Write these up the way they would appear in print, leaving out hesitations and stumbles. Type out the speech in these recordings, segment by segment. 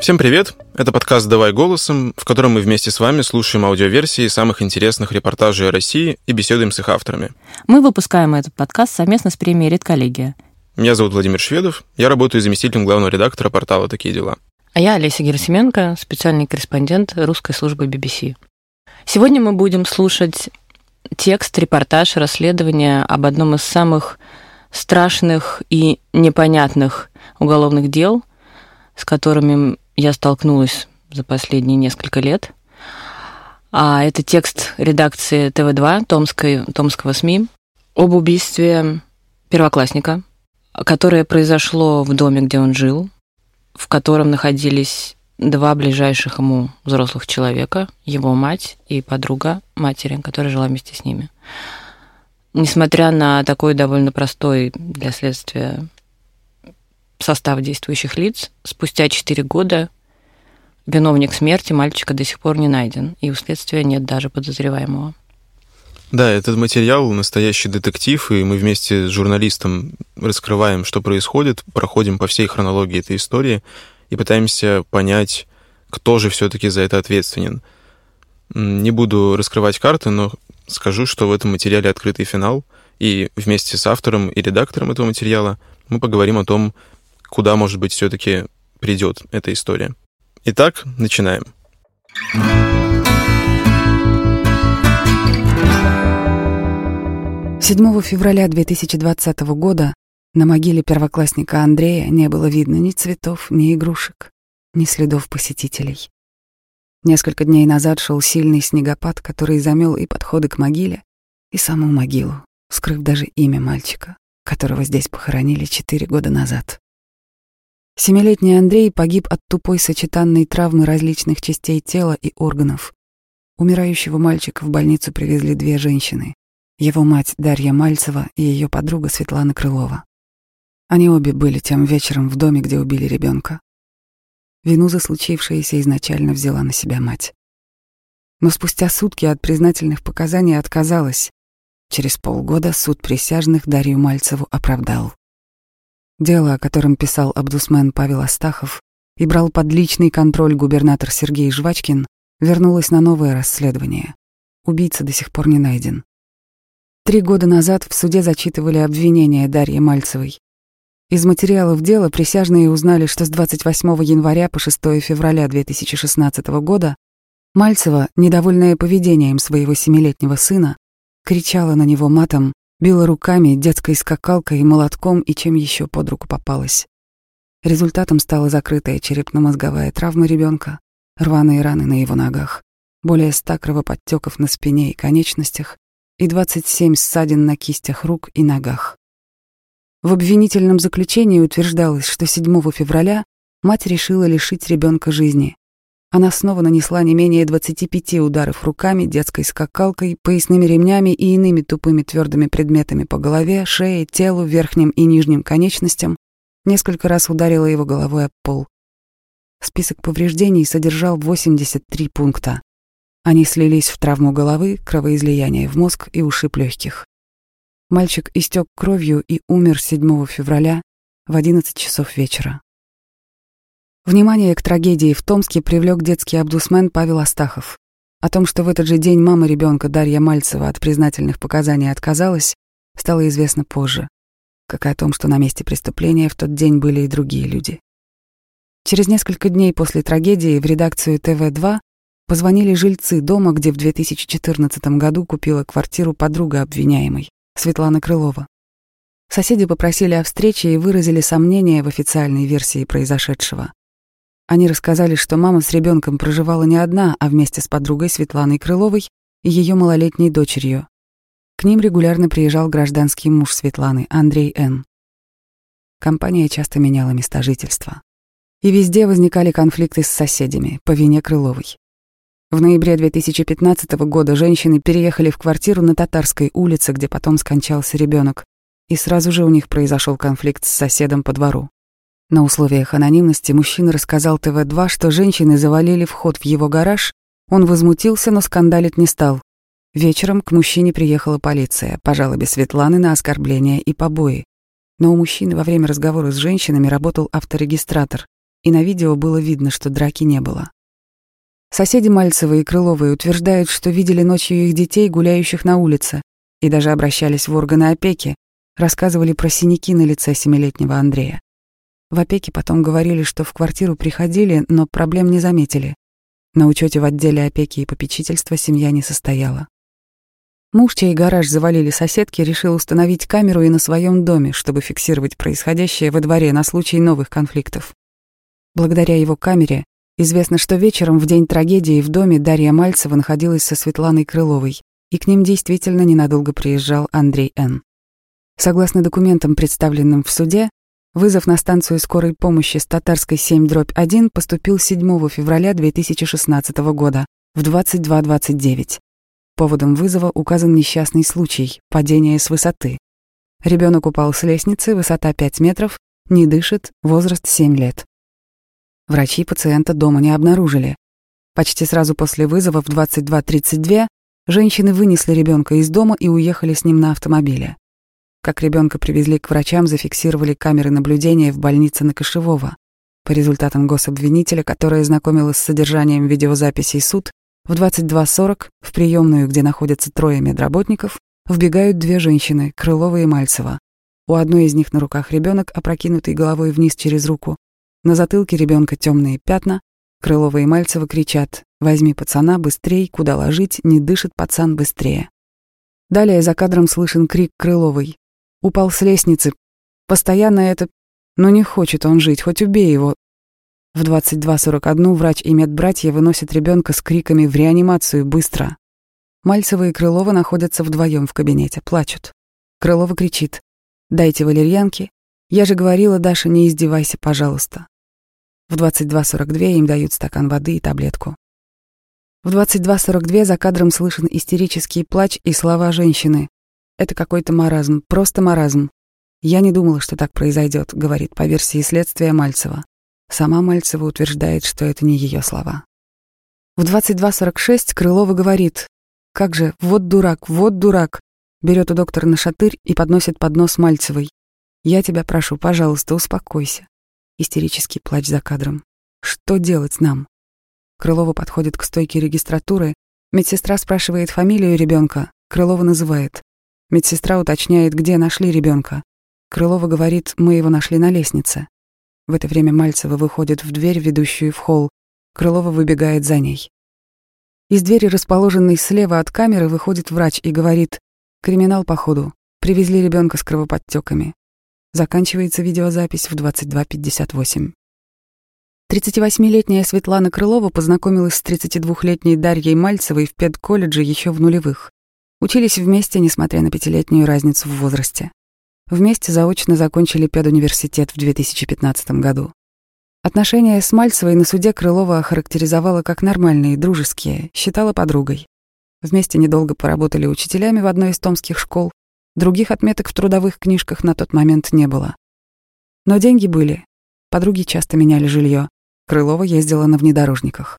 Всем привет! Это подкаст «Давай голосом», в котором мы вместе с вами слушаем аудиоверсии самых интересных репортажей о России и беседуем с их авторами. Мы выпускаем этот подкаст совместно с премией «Редколлегия». Меня зовут Владимир Шведов, я работаю заместителем главного редактора портала «Такие дела». А я Олеся Герасименко, специальный корреспондент русской службы BBC. Сегодня мы будем слушать текст, репортаж, расследование об одном из самых страшных и непонятных уголовных дел, с которыми я столкнулась за последние несколько лет. А это текст редакции ТВ-2 томского СМИ об убийстве первоклассника, которое произошло в доме, где он жил, в котором находились два ближайших ему взрослых человека, его мать и подруга матери, которая жила вместе с ними. Несмотря на такой довольно простой для следствия состав действующих лиц, спустя 4 года виновник смерти мальчика до сих пор не найден, и у следствия нет даже подозреваемого. Да, этот материал — настоящий детектив, и мы вместе с журналистом раскрываем, что происходит, проходим по всей хронологии этой истории и пытаемся понять, кто же все-таки за это ответственен. Не буду раскрывать карты, но скажу, что в этом материале открытый финал, и вместе с автором и редактором этого материала мы поговорим о том, куда, может быть, все-таки придет эта история. Итак, начинаем. — 7 февраля 2020 года на могиле первоклассника Андрея не было видно ни цветов, ни игрушек, ни следов посетителей. Несколько дней назад шел сильный снегопад, который замел и подходы к могиле, и саму могилу, скрыв даже имя мальчика, которого здесь похоронили 4 года назад. 7-летний Андрей погиб от тупой сочетанной травмы различных частей тела и органов. Умирающего мальчика в больницу привезли 2 женщины. Его мать Дарья Мальцева и ее подруга Светлана Крылова. Они обе были тем вечером в доме, где убили ребенка. Вину за случившееся изначально взяла на себя мать. Но спустя сутки от признательных показаний отказалась. Через полгода суд присяжных Дарью Мальцеву оправдал. Дело, о котором писал омбудсмен Павел Астахов и брал под личный контроль губернатор Сергей Жвачкин, вернулось на новое расследование. Убийца до сих пор не найден. 3 года назад в суде зачитывали обвинения Дарьи Мальцевой. Из материалов дела присяжные узнали, что с 28 января по 6 февраля 2016 года Мальцева, недовольная поведением своего 7-летнего сына, кричала на него матом, била руками, детской скакалкой, молотком и чем еще под руку попалась. Результатом стала закрытая черепно-мозговая травма ребенка, рваные раны на его ногах, более 100 кровоподтеков на спине и конечностях и 27 ссадин на кистях рук и ногах. В обвинительном заключении утверждалось, что 7 февраля мать решила лишить ребенка жизни. Она снова нанесла не менее 25 ударов руками, детской скакалкой, поясными ремнями и иными тупыми твердыми предметами по голове, шее, телу, верхним и нижним конечностям, несколько раз ударила его головой об пол. Список повреждений содержал 83 пункта. Они слились в травму головы, кровоизлияние в мозг и ушиб легких. Мальчик истек кровью и умер 7 февраля в 11 часов вечера. Внимание к трагедии в Томске привлек детский омбудсмен Павел Астахов. О том, что в этот же день мама ребенка Дарья Мальцева от признательных показаний отказалась, стало известно позже, как и о том, что на месте преступления в тот день были и другие люди. Через несколько дней после трагедии в редакцию ТВ-2 позвонили жильцы дома, где в 2014 году купила квартиру подруга обвиняемой, Светлана Крылова. Соседи попросили о встрече и выразили сомнения в официальной версии произошедшего. Они рассказали, что мама с ребенком проживала не одна, а вместе с подругой Светланой Крыловой и ее малолетней дочерью. К ним регулярно приезжал гражданский муж Светланы, Андрей Н. Компания часто меняла места жительства. И везде возникали конфликты с соседями по вине Крыловой. В ноябре 2015 года женщины переехали в квартиру на Татарской улице, где потом скончался ребенок, и сразу же у них произошел конфликт с соседом по двору. На условиях анонимности мужчина рассказал ТВ-2, что женщины завалили вход в его гараж, он возмутился, но скандалить не стал. Вечером к мужчине приехала полиция по жалобе Светланы на оскорбления и побои. Но у мужчины во время разговора с женщинами работал авторегистратор, и на видео было видно, что драки не было. Соседи Мальцевой и Крыловой утверждают, что видели ночью их детей, гуляющих на улице, и даже обращались в органы опеки, рассказывали про синяки на лице 7-летнего Андрея. В опеке потом говорили, что в квартиру приходили, но проблем не заметили. На учете в отделе опеки и попечительства семья не состояла. Муж, чей гараж завалили соседки, решил установить камеру и на своем доме, чтобы фиксировать происходящее во дворе на случай новых конфликтов. Благодаря его камере известно, что вечером в день трагедии в доме Дарья Мальцева находилась со Светланой Крыловой, и к ним действительно ненадолго приезжал Андрей Н. Согласно документам, представленным в суде, вызов на станцию скорой помощи с Татарской 7/1 поступил 7 февраля 2016 года в 22:29. Поводом вызова указан несчастный случай — падение с высоты. Ребенок упал с лестницы, высота 5 метров, не дышит, возраст 7 лет. Врачи пациента дома не обнаружили. Почти сразу после вызова в 22:32 женщины вынесли ребенка из дома и уехали с ним на автомобиле. Как ребенка привезли к врачам, зафиксировали камеры наблюдения в больнице на Кошевого. По результатам гособвинителя, которая знакомилась с содержанием видеозаписей, суд, в 22:40 в приемную, где находятся 3 медработников, вбегают 2 женщины, Крылова и Мальцева. У одной из них на руках ребенок, опрокинутый головой вниз через руку. На затылке ребенка темные пятна. Крылова и Мальцева кричат: «Возьми пацана, быстрей, куда ложить, не дышит пацан, быстрее». Далее за кадром слышен крик Крыловой: «Упал с лестницы. Постоянно это... Но не хочет он жить, хоть убей его». В 22:41 врач и медбратья выносят ребенка с криками: «В реанимацию, быстро!». Мальцева и Крылова находятся вдвоем в кабинете, плачут. Крылова кричит: «Дайте валерьянки. Я же говорила, Даша, не издевайся, пожалуйста». В 22:42 им дают стакан воды и таблетку. В 22:42 за кадром слышен истерический плач и слова женщины: «Это какой-то маразм, просто маразм. Я не думала, что так произойдет», — говорит по версии следствия Мальцева. Сама Мальцева утверждает, что это не ее слова. В 22:46 Крылова говорит: «Как же, вот дурак, вот дурак». Берет у доктора нашатырь и подносит поднос Мальцевой: «Я тебя прошу, пожалуйста, успокойся». Истерический плач за кадром. «Что делать нам?» Крылова подходит к стойке регистратуры. Медсестра спрашивает фамилию ребенка. Крылова называет. Медсестра уточняет, где нашли ребенка. Крылова говорит: «Мы его нашли на лестнице». В это время Мальцева выходит в дверь, ведущую в холл. Крылова выбегает за ней. Из двери, расположенной слева от камеры, выходит врач и говорит: «Криминал, походу. Привезли ребенка с кровоподтеками». Заканчивается видеозапись в 22:58. 38-летняя Светлана Крылова познакомилась с 32-летней Дарьей Мальцевой в педколледже еще в нулевых. Учились вместе, несмотря на 5-летнюю разницу в возрасте. Вместе заочно закончили педуниверситет в 2015 году. Отношения с Мальцевой на суде Крылова охарактеризовала как нормальные, дружеские, считала подругой. Вместе недолго поработали учителями в одной из томских школ. Других отметок в трудовых книжках на тот момент не было. Но деньги были. Подруги часто меняли жилье. Крылова ездила на внедорожниках.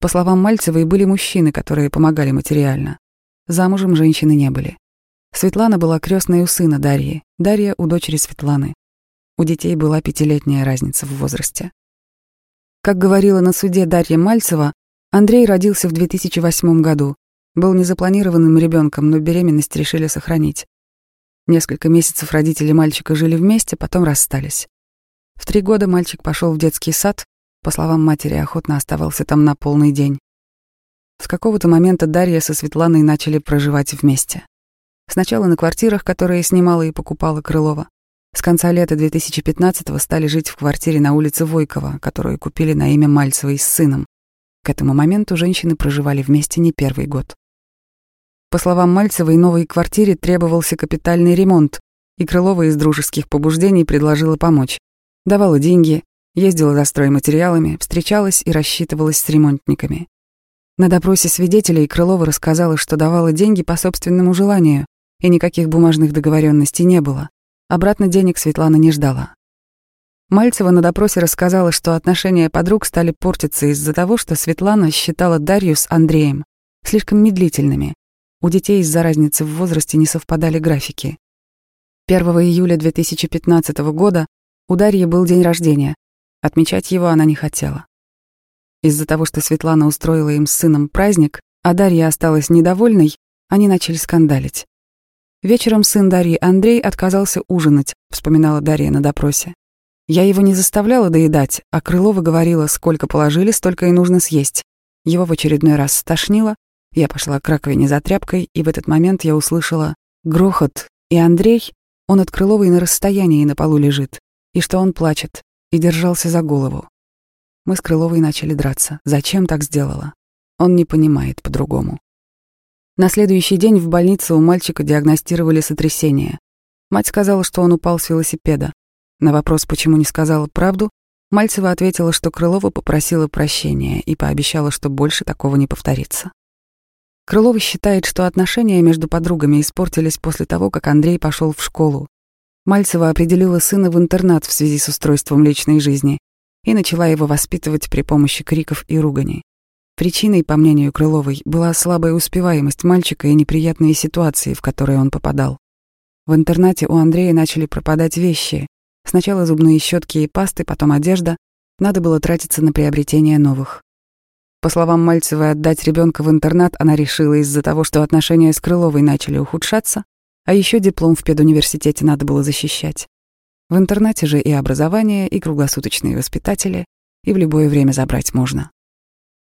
По словам Мальцевой, были мужчины, которые помогали материально. Замужем женщины не были. Светлана была крестной у сына Дарьи, Дарья — у дочери Светланы. У детей была 5-летняя разница в возрасте. Как говорила на суде Дарья Мальцева, Андрей родился в 2008 году, был незапланированным ребенком, но беременность решили сохранить. Несколько месяцев родители мальчика жили вместе, потом расстались. В 3 года мальчик пошел в детский сад, по словам матери, охотно оставался там на полный день. С какого-то момента Дарья со Светланой начали проживать вместе. Сначала на квартирах, которые снимала и покупала Крылова. С конца лета 2015-го стали жить в квартире на улице Войкова, которую купили на имя Мальцевой с сыном. К этому моменту женщины проживали вместе не первый год. По словам Мальцевой, новой квартире требовался капитальный ремонт, и Крылова из дружеских побуждений предложила помочь. Давала деньги, ездила за стройматериалами, встречалась и рассчитывалась с ремонтниками. На допросе свидетелей Крылова рассказала, что давала деньги по собственному желанию, и никаких бумажных договоренностей не было. Обратно денег Светлана не ждала. Мальцева на допросе рассказала, что отношения подруг стали портиться из-за того, что Светлана считала Дарью с Андреем слишком медлительными. У детей из-за разницы в возрасте не совпадали графики. 1 июля 2015 года у Дарьи был день рождения. Отмечать его она не хотела. Из-за того, что Светлана устроила им с сыном праздник, а Дарья осталась недовольной, они начали скандалить. Вечером сын Дарьи Андрей отказался ужинать, вспоминала Дарья на допросе. Я его не заставляла доедать, а Крылова говорила, сколько положили, столько и нужно съесть. Его в очередной раз стошнило, я пошла к раковине за тряпкой, и в этот момент я услышала грохот, и Андрей, он от Крыловой на расстоянии на полу лежит, и что он плачет, и держался за голову. Мы с Крыловой начали драться. Зачем так сделала? Он не понимает по-другому. На следующий день в больнице у мальчика диагностировали сотрясение. Мать сказала, что он упал с велосипеда. На вопрос, почему не сказала правду, Мальцева ответила, что Крылова попросила прощения и пообещала, что больше такого не повторится. Крылова считает, что отношения между подругами испортились после того, как Андрей пошел в школу. Мальцева определила сына в интернат в связи с устройством личной жизни и начала его воспитывать при помощи криков и ругани. Причиной, по мнению Крыловой, была слабая успеваемость мальчика и неприятные ситуации, в которые он попадал. В интернате у Андрея начали пропадать вещи. Сначала зубные щетки и пасты, потом одежда. Надо было тратиться на приобретение новых. По словам Мальцевой, отдать ребенка в интернат она решила из-за того, что отношения с Крыловой начали ухудшаться, а еще диплом в педуниверситете надо было защищать. В интернате же и образование, и круглосуточные воспитатели, и в любое время забрать можно.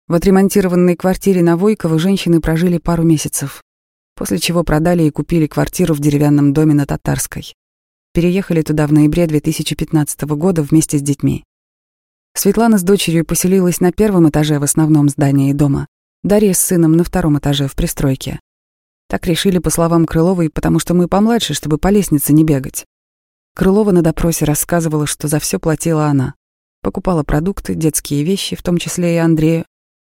В отремонтированной квартире на Войкова женщины прожили пару месяцев, после чего продали и купили квартиру в деревянном доме на Татарской. Переехали туда в ноябре 2015 года вместе с детьми. Светлана с дочерью поселилась на первом этаже в основном здании дома, Дарья с сыном на втором этаже в пристройке. Так решили, по словам Крыловой, потому что мы помладше, чтобы по лестнице не бегать. Крылова на допросе рассказывала, что за все платила она. Покупала продукты, детские вещи, в том числе и Андрею,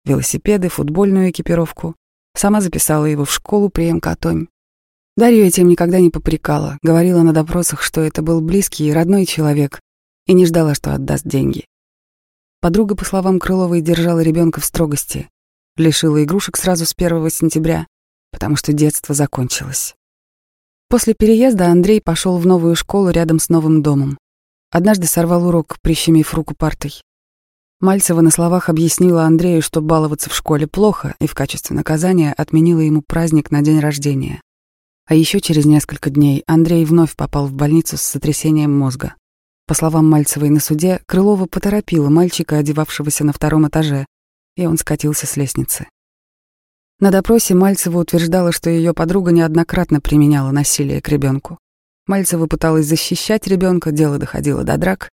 велосипеды, футбольную экипировку. Сама записала его в школу при МКТОМ. Дарью этим никогда не попрекала, говорила на допросах, что это был близкий и родной человек, и не ждала, что отдаст деньги. Подруга, по словам Крыловой, держала ребенка в строгости, лишила игрушек сразу с 1 сентября, потому что детство закончилось. После переезда Андрей пошел в новую школу рядом с новым домом. Однажды сорвал урок, прищемив руку партой. Мальцева на словах объяснила Андрею, что баловаться в школе плохо, и в качестве наказания отменила ему праздник на день рождения. А еще через несколько дней Андрей вновь попал в больницу с сотрясением мозга. По словам Мальцевой на суде, Крылова поторопила мальчика, одевавшегося на втором этаже, и он скатился с лестницы. На допросе Мальцева утверждала, что ее подруга неоднократно применяла насилие к ребенку. Мальцева пыталась защищать ребенка, дело доходило до драк.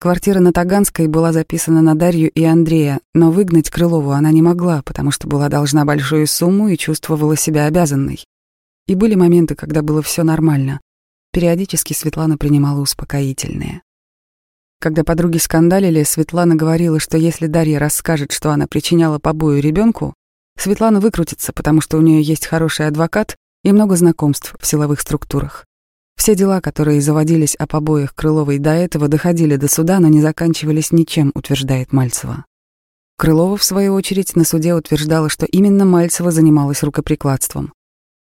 Квартира на Таганской была записана на Дарью и Андрея, но выгнать Крылову она не могла, потому что была должна большую сумму и чувствовала себя обязанной. И были моменты, когда было все нормально. Периодически Светлана принимала успокоительные. Когда подруги скандалили, Светлана говорила, что если Дарья расскажет, что она причиняла побои ребенку, Светлана выкрутится, потому что у нее есть хороший адвокат и много знакомств в силовых структурах. Все дела, которые заводились о побоях Крыловой до этого, доходили до суда, но не заканчивались ничем, утверждает Мальцева. Крылова, в свою очередь, на суде утверждала, что именно Мальцева занималась рукоприкладством.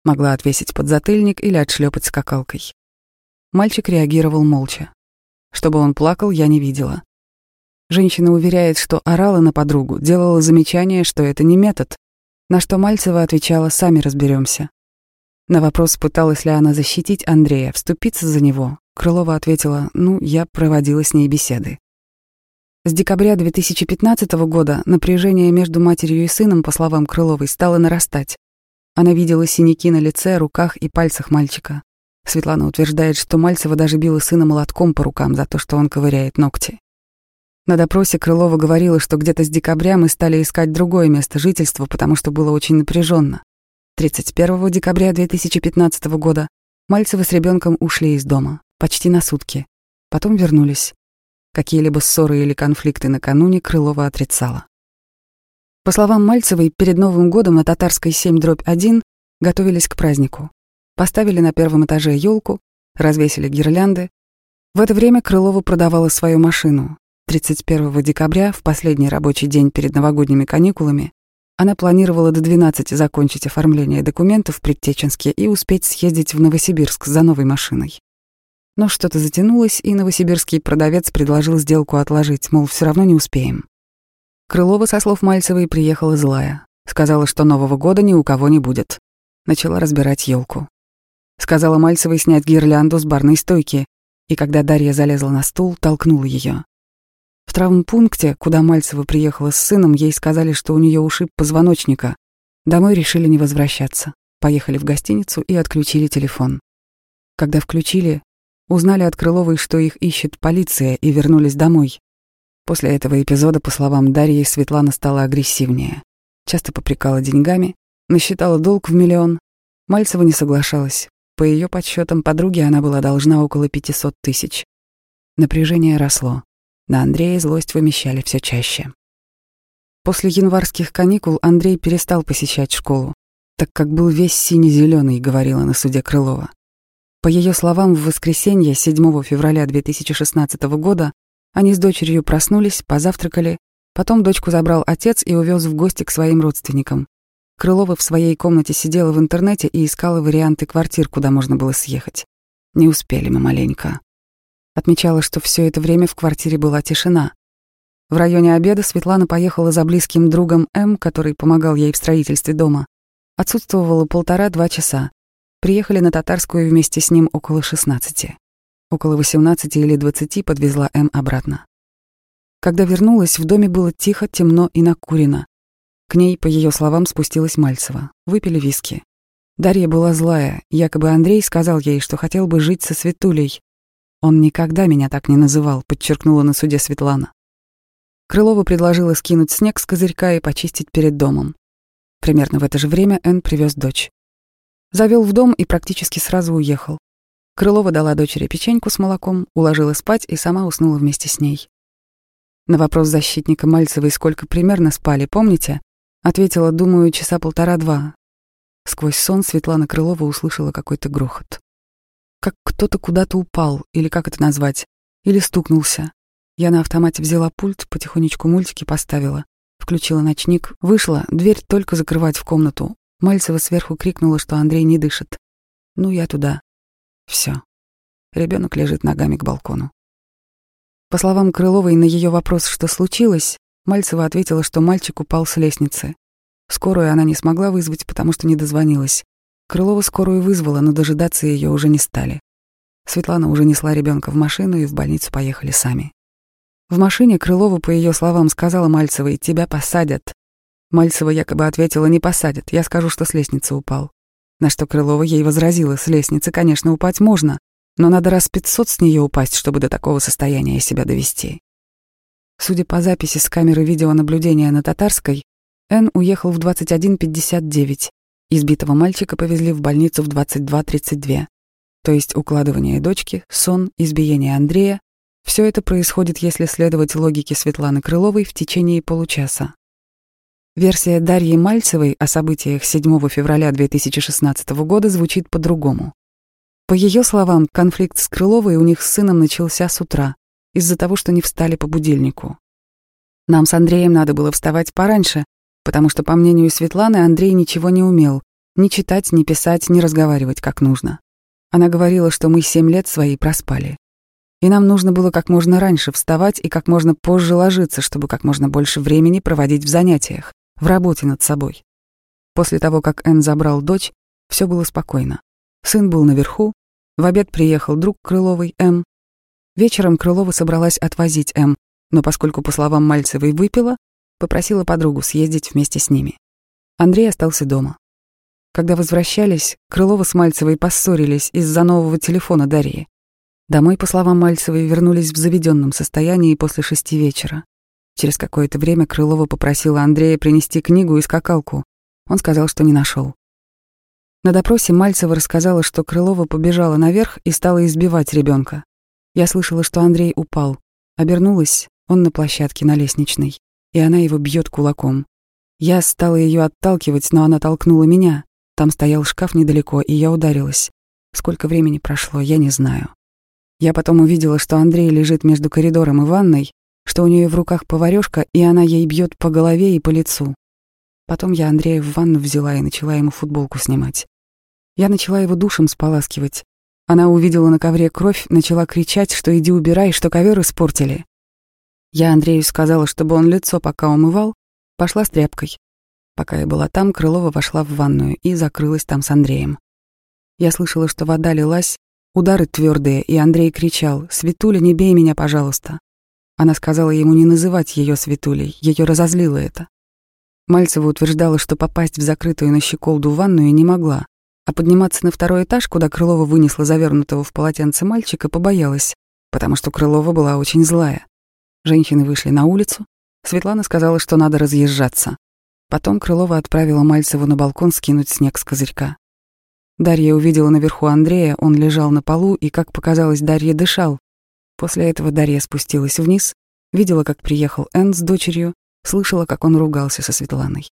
Могла отвесить подзатыльник или отшлепать скакалкой. Мальчик реагировал молча. Чтобы он плакал, я не видела. Женщина уверяет, что орала на подругу, делала замечание, что это не метод, на что Мальцева отвечала: «Сами разберемся». На вопрос, пыталась ли она защитить Андрея, вступиться за него, Крылова ответила: «Ну, я проводила с ней беседы». С декабря 2015 года напряжение между матерью и сыном, по словам Крыловой, стало нарастать. Она видела синяки на лице, руках и пальцах мальчика. Светлана утверждает, что Мальцева даже била сына молотком по рукам за то, что он ковыряет ногти. На допросе Крылова говорила, что где-то с декабря мы стали искать другое место жительства, потому что было очень напряженно. 31 декабря 2015 года Мальцева с ребенком ушли из дома, почти на сутки. Потом вернулись. Какие-либо ссоры или конфликты накануне Крылова отрицала. По словам Мальцевой, перед Новым годом на Татарской 7/1 готовились к празднику. Поставили на первом этаже елку, развесили гирлянды. В это время Крылова продавала свою машину. 31 декабря, в последний рабочий день перед новогодними каникулами, она планировала до 12 закончить оформление документов в Предтеченске и успеть съездить в Новосибирск за новой машиной. Но что-то затянулось, и новосибирский продавец предложил сделку отложить, мол, все равно не успеем. Крылова, со слов Мальцевой, приехала злая. Сказала, что Нового года ни у кого не будет. Начала разбирать елку. Сказала Мальцевой снять гирлянду с барной стойки, и когда Дарья залезла на стул, толкнула ее. В травмпункте, куда Мальцева приехала с сыном, ей сказали, что у нее ушиб позвоночника. Домой решили не возвращаться. Поехали в гостиницу и отключили телефон. Когда включили, узнали от Крыловой, что их ищет полиция, и вернулись домой. После этого эпизода, по словам Дарьи, Светлана стала агрессивнее. Часто попрекала деньгами, насчитала долг в 1 000 000. Мальцева не соглашалась. По ее подсчетам подруге она была должна около 500 000. Напряжение росло. На Андрея злость вымещали все чаще. После январских каникул Андрей перестал посещать школу, так как был весь сине-зеленый, говорила на суде Крылова. По ее словам, в воскресенье, 7 февраля 2016 года, они с дочерью проснулись, позавтракали, потом дочку забрал отец и увез в гости к своим родственникам. Крылова в своей комнате сидела в интернете и искала варианты квартир, куда можно было съехать. Не успели мы маленько. Отмечала, что все это время в квартире была тишина. В районе обеда Светлана поехала за близким другом М, который помогал ей в строительстве дома. Отсутствовала 1,5–2 часа. Приехали на Татарскую вместе с ним около 16. Около 18 или 20 подвезла М обратно. Когда вернулась, в доме было тихо, темно и накурено. К ней, по ее словам, спустилась Мальцева. Выпили виски. Дарья была злая. Якобы Андрей сказал ей, что хотел бы жить со Светулей. «Он никогда меня так не называл», — подчеркнула на суде Светлана. Крылова предложила скинуть снег с козырька и почистить перед домом. Примерно в это же время Н привез дочь. Завел в дом и практически сразу уехал. Крылова дала дочери печеньку с молоком, уложила спать и сама уснула вместе с ней. На вопрос защитника Мальцевой, сколько примерно спали, помните? Ответила, думаю, 1,5–2 часа. Сквозь сон Светлана Крылова услышала какой-то грохот. Как кто-то куда-то упал, или как это назвать, или стукнулся. Я на автомате взяла пульт, потихонечку мультики поставила, включила ночник, вышла, дверь только закрывать в комнату. Мальцева сверху крикнула, что Андрей не дышит. Ну, я туда. Все. Ребенок лежит ногами к балкону. По словам Крыловой, на ее вопрос, что случилось, Мальцева ответила, что мальчик упал с лестницы. Скорую она не смогла вызвать, потому что не дозвонилась. Крылова скорую вызвала, но дожидаться ее уже не стали. Светлана уже несла ребенка в машину и в больницу поехали сами. В машине Крылова, по ее словам, сказала Мальцевой: «Тебя посадят». Мальцева якобы ответила: «Не посадят, я скажу, что с лестницы упал». На что Крылова ей возразила: «С лестницы, конечно, упасть можно, но надо раз 500 с нее упасть, чтобы до такого состояния себя довести». Судя по записи с камеры видеонаблюдения на Татарской, Н уехал в 21:59. Избитого мальчика повезли в больницу в 22:32. То есть укладывание дочки, сон, избиение Андрея — все это происходит, если следовать логике Светланы Крыловой, в течение получаса. Версия Дарьи Мальцевой о событиях 7 февраля 2016 года звучит по-другому. По ее словам, конфликт с Крыловой у них с сыном начался с утра из-за того, что не встали по будильнику. «Нам с Андреем надо было вставать пораньше, потому что, по мнению Светланы, Андрей ничего не умел — ни читать, ни писать, ни разговаривать как нужно. Она говорила, что мы 7 лет свои проспали. И нам нужно было как можно раньше вставать и как можно позже ложиться, чтобы как можно больше времени проводить в занятиях, в работе над собой». После того, как Н забрал дочь, все было спокойно. Сын был наверху, в обед приехал друг Крыловой, М. Вечером Крылова собралась отвозить М, но поскольку, по словам Мальцевой, выпила, попросила подругу съездить вместе с ними. Андрей остался дома. Когда возвращались, Крылова с Мальцевой поссорились из-за нового телефона Дарьи. Домой, по словам Мальцевой, вернулись в заведенном состоянии после 6 вечера. Через какое-то время Крылова попросила Андрея принести книгу и скакалку. Он сказал, что не нашел. На допросе Мальцева рассказала, что Крылова побежала наверх и стала избивать ребенка. Я слышала, что Андрей упал. Обернулась, он на площадке, на лестничной, и она его бьет кулаком. Я стала ее отталкивать, но она толкнула меня. Там стоял шкаф недалеко, и я ударилась. Сколько времени прошло, я не знаю. Я потом увидела, что Андрей лежит между коридором и ванной, что у нее в руках поварёшка, и она ей бьет по голове и по лицу. Потом я Андрея в ванну взяла и начала ему футболку снимать. Я начала его душем споласкивать. Она увидела на ковре кровь, начала кричать, что иди убирай, что ковер испортили. Я Андрею сказала, чтобы он лицо пока умывал, пошла с тряпкой. Пока я была там, Крылова вошла в ванную и закрылась там с Андреем. Я слышала, что вода лилась, удары твердые, и Андрей кричал: «Светуля, не бей меня, пожалуйста». Она сказала ему не называть ее Светулей, ее разозлило это. Мальцева утверждала, что попасть в закрытую на щеколду ванную не могла, а подниматься на второй этаж, куда Крылова вынесла завернутого в полотенце мальчика, побоялась, потому что Крылова была очень злая. Женщины вышли на улицу, Светлана сказала, что надо разъезжаться. Потом Крылова отправила Мальцеву на балкон скинуть снег с козырька. Дарья увидела наверху Андрея, он лежал на полу и, как показалось, Дарья дышал. После этого Дарья спустилась вниз, видела, как приехал Энн с дочерью, слышала, как он ругался со Светланой.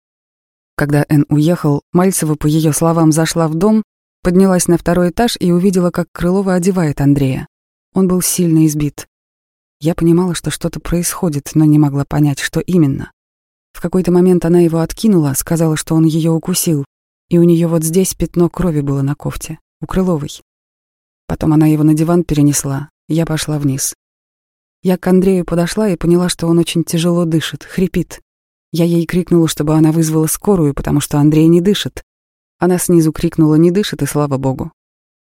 Когда Энн уехал, Мальцева, по ее словам, зашла в дом, поднялась на второй этаж и увидела, как Крылова одевает Андрея. Он был сильно избит. Я понимала, что что-то происходит, но не могла понять, что именно. В какой-то момент она его откинула, сказала, что он ее укусил, и у нее вот здесь пятно крови было на кофте, у Крыловой. Потом она его на диван перенесла, я пошла вниз. Я к Андрею подошла и поняла, что он очень тяжело дышит, хрипит. Я ей крикнула, чтобы она вызвала скорую, потому что Андрей не дышит. Она снизу крикнула «не дышит» и слава богу.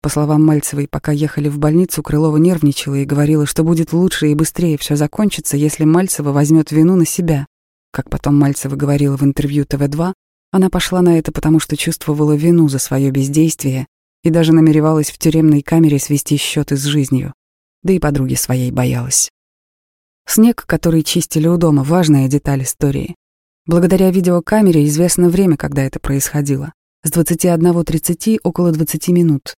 По словам Мальцевой, пока ехали в больницу, Крылова нервничала и говорила, что будет лучше и быстрее все закончится, если Мальцева возьмет вину на себя. Как потом Мальцева говорила в интервью ТВ-2, она пошла на это, потому что чувствовала вину за свое бездействие и даже намеревалась в тюремной камере свести счеты с жизнью. Да и подруги своей боялась. Снег, который чистили у дома, важная деталь истории. Благодаря видеокамере известно время, когда это происходило. С 21:30 около 20 минут.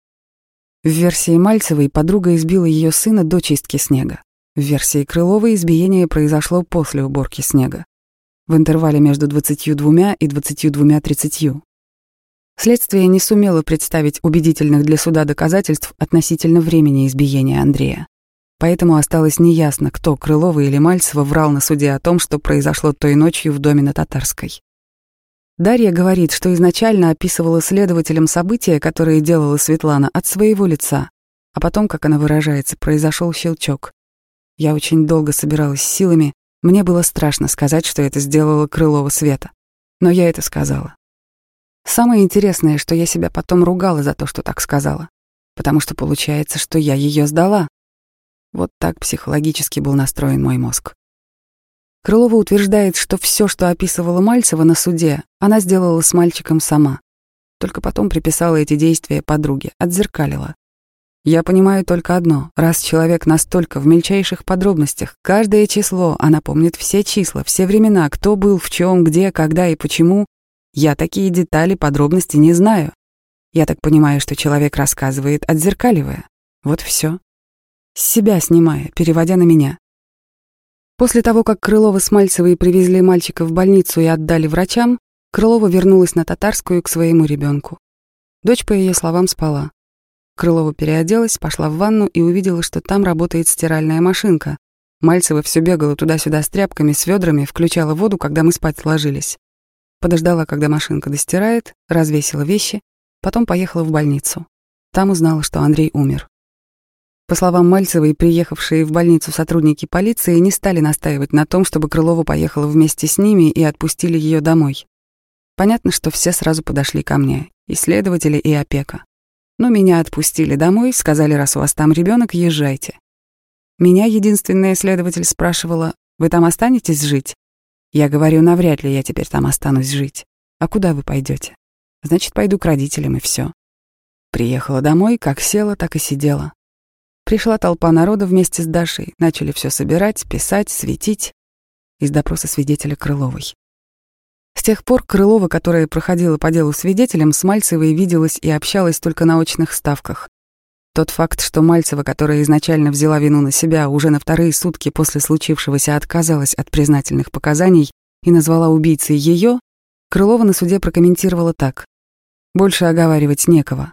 В версии Мальцевой подруга избила ее сына до чистки снега. В версии Крыловой избиение произошло после уборки снега. В интервале между 22 и 22:30. Следствие не сумело представить убедительных для суда доказательств относительно времени избиения Андрея. Поэтому осталось неясно, кто, Крылова или Мальцева, врал на суде о том, что произошло той ночью в доме на Татарской. Дарья говорит, что изначально описывала следователям события, которые делала Светлана, от своего лица, а потом, как она выражается, произошел щелчок. «Я очень долго собиралась силами, мне было страшно сказать, что это сделала Крылова Света. Но я это сказала. Самое интересное, что я себя потом ругала за то, что так сказала, потому что получается, что я ее сдала. Вот так психологически был настроен мой мозг». Крылова утверждает, что все, что описывала Мальцева на суде, она сделала с мальчиком сама. Только потом приписала эти действия подруге, отзеркалила. Я понимаю только одно. Раз человек настолько в мельчайших подробностях, каждое число, она помнит все числа, все времена, кто был, в чем, где, когда и почему. Я такие детали, подробности не знаю. Я так понимаю, что человек рассказывает, отзеркаливая. Вот все. С себя снимая, переводя на меня. После того, как Крылова с Мальцевой привезли мальчика в больницу и отдали врачам, Крылова вернулась на Татарскую к своему ребенку. Дочь, по ее словам, спала. Крылова переоделась, пошла в ванну и увидела, что там работает стиральная машинка. Мальцева все бегала туда-сюда с тряпками, с ведрами, включала воду, когда мы спать ложились. Подождала, когда машинка достирает, развесила вещи, потом поехала в больницу. Там узнала, что Андрей умер. По словам Мальцевой, приехавшие в больницу сотрудники полиции не стали настаивать на том, чтобы Крылова поехала вместе с ними и отпустили ее домой. Понятно, что все сразу подошли ко мне, и следователи, и опека. Но меня отпустили домой, сказали, раз у вас там ребенок, езжайте. Меня единственная следователь спрашивала, вы там останетесь жить? Я говорю, навряд ли я теперь там останусь жить. А куда вы пойдете? Значит, пойду к родителям и все. Приехала домой, как села, так и сидела. Пришла толпа народа вместе с Дашей, начали все собирать, писать, светить. Из допроса свидетеля Крыловой. С тех пор Крылова, которая проходила по делу свидетелем, с Мальцевой виделась и общалась только на очных ставках. Тот факт, что Мальцева, которая изначально взяла вину на себя, уже на вторые сутки после случившегося отказалась от признательных показаний и назвала убийцей ее, Крылова на суде прокомментировала так. «Больше оговаривать некого».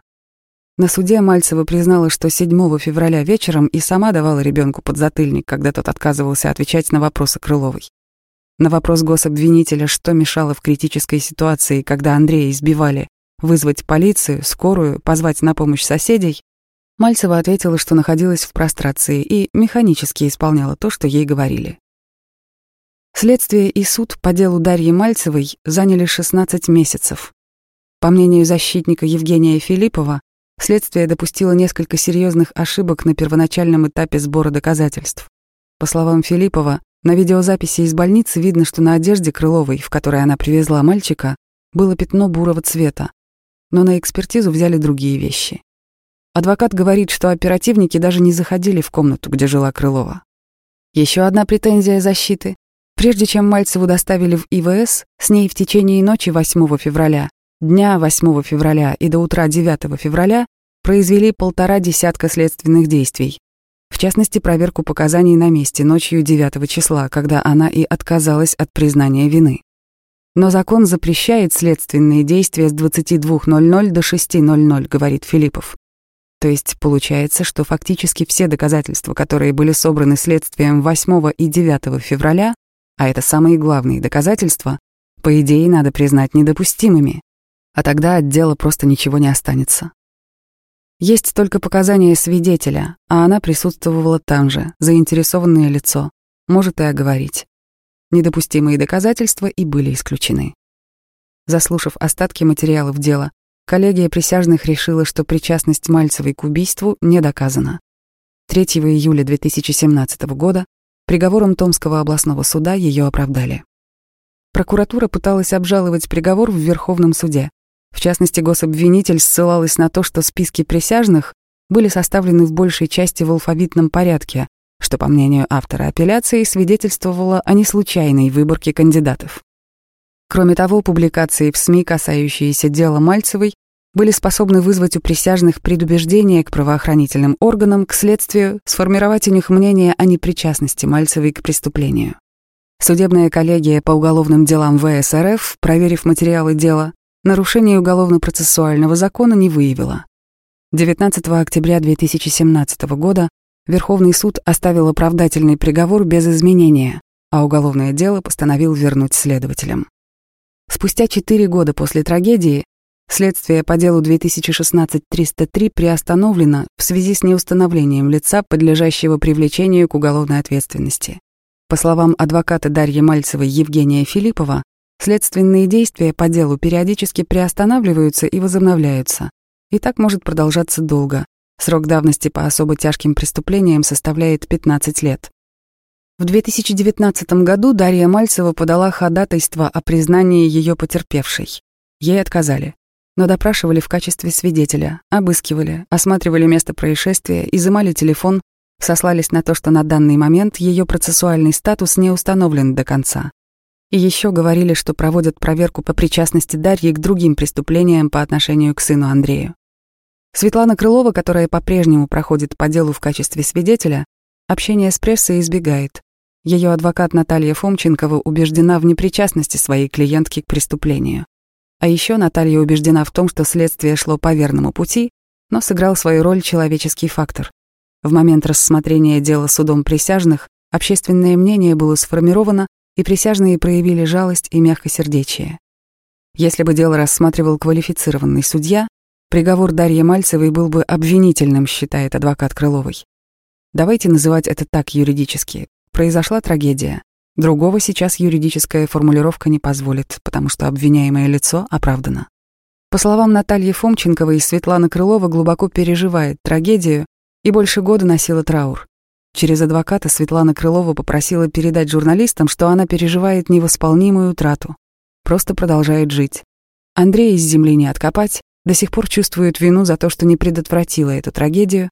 На суде Мальцева признала, что 7 февраля вечером и сама давала ребенку подзатыльник, когда тот отказывался отвечать на вопросы Крыловой. На вопрос гособвинителя, что мешало в критической ситуации, когда Андрея избивали, вызвать полицию, скорую, позвать на помощь соседей, Мальцева ответила, что находилась в прострации и механически исполняла то, что ей говорили. Следствие и суд по делу Дарьи Мальцевой заняли 16 месяцев. По мнению защитника Евгения Филиппова, следствие допустило несколько серьезных ошибок на первоначальном этапе сбора доказательств. По словам Филиппова, на видеозаписи из больницы видно, что на одежде Крыловой, в которой она привезла мальчика, было пятно бурого цвета, но на экспертизу взяли другие вещи. Адвокат говорит, что оперативники даже не заходили в комнату, где жила Крылова. Еще одна претензия защиты. Прежде чем Мальцеву доставили в ИВС, с ней в течение ночи 8 февраля, дня 8 февраля и до утра 9 февраля произвели 1,5 десятка следственных действий. В частности, проверку показаний на месте ночью 9 числа, когда она и отказалась от признания вины. Но закон запрещает следственные действия с 22:00 до 6:00, говорит Филиппов. То есть получается, что фактически все доказательства, которые были собраны следствием 8 и 9 февраля, а это самые главные доказательства, по идее, надо признать недопустимыми, а тогда от дела просто ничего не останется. Есть только показания свидетеля, а она присутствовала там же, заинтересованное лицо, может и оговорить. Недопустимые доказательства и были исключены. Заслушав остатки материалов дела, коллегия присяжных решила, что причастность Мальцевой к убийству не доказана. 3 июля 2017 года приговором Томского областного суда ее оправдали. Прокуратура пыталась обжаловать приговор в Верховном суде. В частности, гособвинитель ссылалась на то, что списки присяжных были составлены в большей части в алфавитном порядке, что, по мнению автора апелляции, свидетельствовало о неслучайной выборке кандидатов. Кроме того, публикации в СМИ, касающиеся дела Мальцевой, были способны вызвать у присяжных предубеждение к правоохранительным органам, к следствию, сформировать у них мнение о непричастности Мальцевой к преступлению. Судебная коллегия по уголовным делам ВСРФ, проверив материалы дела, нарушений уголовно-процессуального закона не выявила. 19 октября 2017 года Верховный суд оставил оправдательный приговор без изменения, а уголовное дело постановил вернуть следователям. Спустя 4 года после трагедии следствие по делу 2016-303 приостановлено в связи с неустановлением лица, подлежащего привлечению к уголовной ответственности. По словам адвоката Дарьи Мальцевой Евгения Филиппова, следственные действия по делу периодически приостанавливаются и возобновляются. И так может продолжаться долго. Срок давности по особо тяжким преступлениям составляет 15 лет. В 2019 году Дарья Мальцева подала ходатайство о признании ее потерпевшей. Ей отказали, но допрашивали в качестве свидетеля, обыскивали, осматривали место происшествия, изымали телефон, сослались на то, что на данный момент ее процессуальный статус не установлен до конца. И еще говорили, что проводят проверку по причастности Дарьи к другим преступлениям по отношению к сыну Андрею. Светлана Крылова, которая по-прежнему проходит по делу в качестве свидетеля, общение с прессой избегает. Ее адвокат Наталья Фомченкова убеждена в непричастности своей клиентки к преступлению. А еще Наталья убеждена в том, что следствие шло по верному пути, но сыграл свою роль человеческий фактор. В момент рассмотрения дела судом присяжных общественное мнение было сформировано, и присяжные проявили жалость и мягкосердечие. Если бы дело рассматривал квалифицированный судья, приговор Дарьи Мальцевой был бы обвинительным, считает адвокат Крыловой. Давайте называть это так юридически. Произошла трагедия. Другого сейчас юридическая формулировка не позволит, потому что обвиняемое лицо оправдано. По словам Натальи Фомченковой, Светлана Крылова глубоко переживает трагедию и больше года носила траур. Через адвоката Светлана Крылова попросила передать журналистам, что она переживает невосполнимую утрату. Просто продолжает жить. Андрея из земли не откопать, до сих пор чувствует вину за то, что не предотвратила эту трагедию.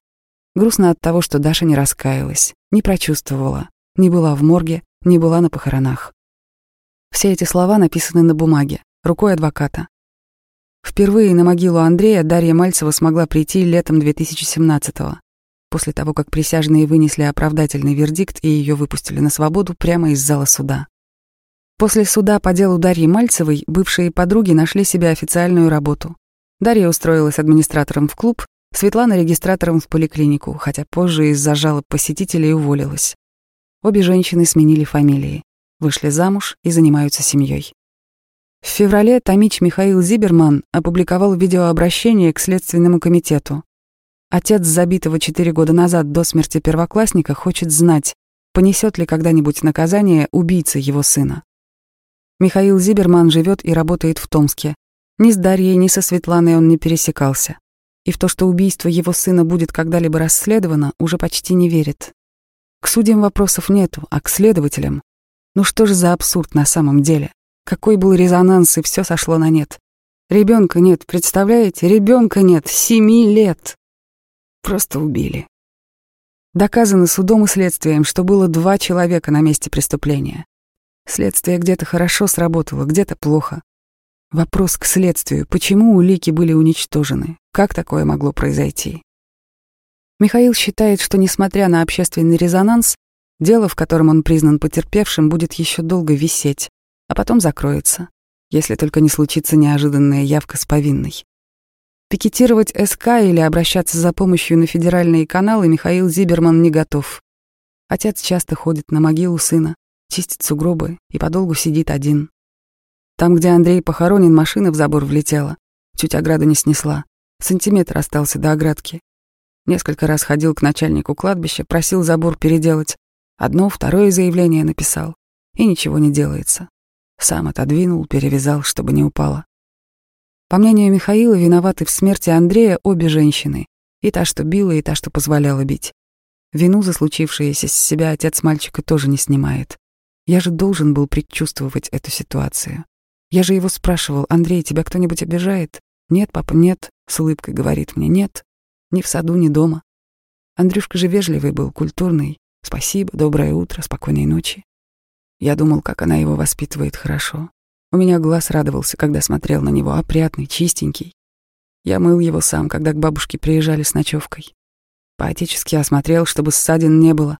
Грустно от того, что Даша не раскаялась, не прочувствовала, не была в морге, не была на похоронах. Все эти слова написаны на бумаге, рукой адвоката. Впервые на могилу Андрея Дарья Мальцева смогла прийти летом 2017-го. После того, как присяжные вынесли оправдательный вердикт и ее выпустили на свободу прямо из зала суда. После суда по делу Дарьи Мальцевой бывшие подруги нашли себе официальную работу. Дарья устроилась администратором в клуб, Светлана — регистратором в поликлинику, хотя позже из-за жалоб посетителей уволилась. Обе женщины сменили фамилии, вышли замуж и занимаются семьей. В феврале томич Михаил Зиберман опубликовал видеообращение к Следственному комитету. Отец забитого 4 года назад до смерти первоклассника хочет знать, понесет ли когда-нибудь наказание убийца его сына. Михаил Зиберман живет и работает в Томске. Ни с Дарьей, ни со Светланой он не пересекался. И в то, что убийство его сына будет когда-либо расследовано, уже почти не верит. К судьям вопросов нету, а к следователям... Ну что же за абсурд на самом деле? Какой был резонанс, и все сошло на нет. Ребенка нет, представляете? Ребенка нет, 7 лет. Просто убили. Доказано судом и следствием, что было 2 человека на месте преступления. Следствие где-то хорошо сработало, где-то плохо. Вопрос к следствию: почему улики были уничтожены? Как такое могло произойти? Михаил считает, что, несмотря на общественный резонанс, дело, в котором он признан потерпевшим, будет еще долго висеть, а потом закроется, если только не случится неожиданная явка с повинной. Пикетировать СК или обращаться за помощью на федеральные каналы Михаил Зиберман не готов. Отец часто ходит на могилу сына, чистит сугробы и подолгу сидит один. Там, где Андрей похоронен, машина в забор влетела, чуть ограду не снесла, сантиметр остался до оградки. Несколько раз ходил к начальнику кладбища, просил забор переделать. Одно, второе заявление написал, и ничего не делается. Сам отодвинул, перевязал, чтобы не упало. По мнению Михаила, виноваты в смерти Андрея обе женщины, и та, что била, и та, что позволяла бить. Вину за случившееся с себя отец мальчика тоже не снимает. Я же должен был предчувствовать эту ситуацию. Я же его спрашивал: «Андрей, тебя кто-нибудь обижает?» «Нет, папа, нет», — с улыбкой говорит мне, «нет». Ни в саду, ни дома. Андрюшка же вежливый был, культурный. «Спасибо, доброе утро, спокойной ночи». Я думал, как она его воспитывает хорошо. У меня глаз радовался, когда смотрел на него, опрятный, чистенький. Я мыл его сам, когда к бабушке приезжали с ночевкой. Поотечески осмотрел, чтобы ссадин не было.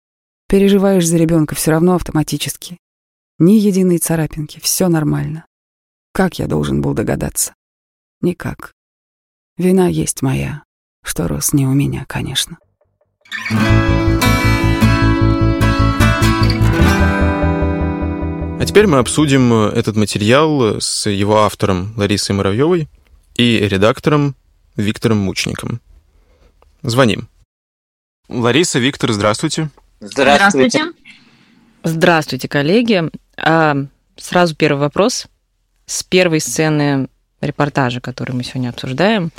Переживаешь за ребенка все равно автоматически. Ни единой царапинки, все нормально. Как я должен был догадаться? Никак. Вина есть моя, что рос не у меня, конечно. А теперь мы обсудим этот материал с его автором Ларисой Муравьёвой и редактором Виктором Мучником. Звоним. Лариса, Виктор, здравствуйте. Здравствуйте. Здравствуйте, коллеги. Сразу первый вопрос. С первой сцены репортажа, который мы сегодня обсуждаем,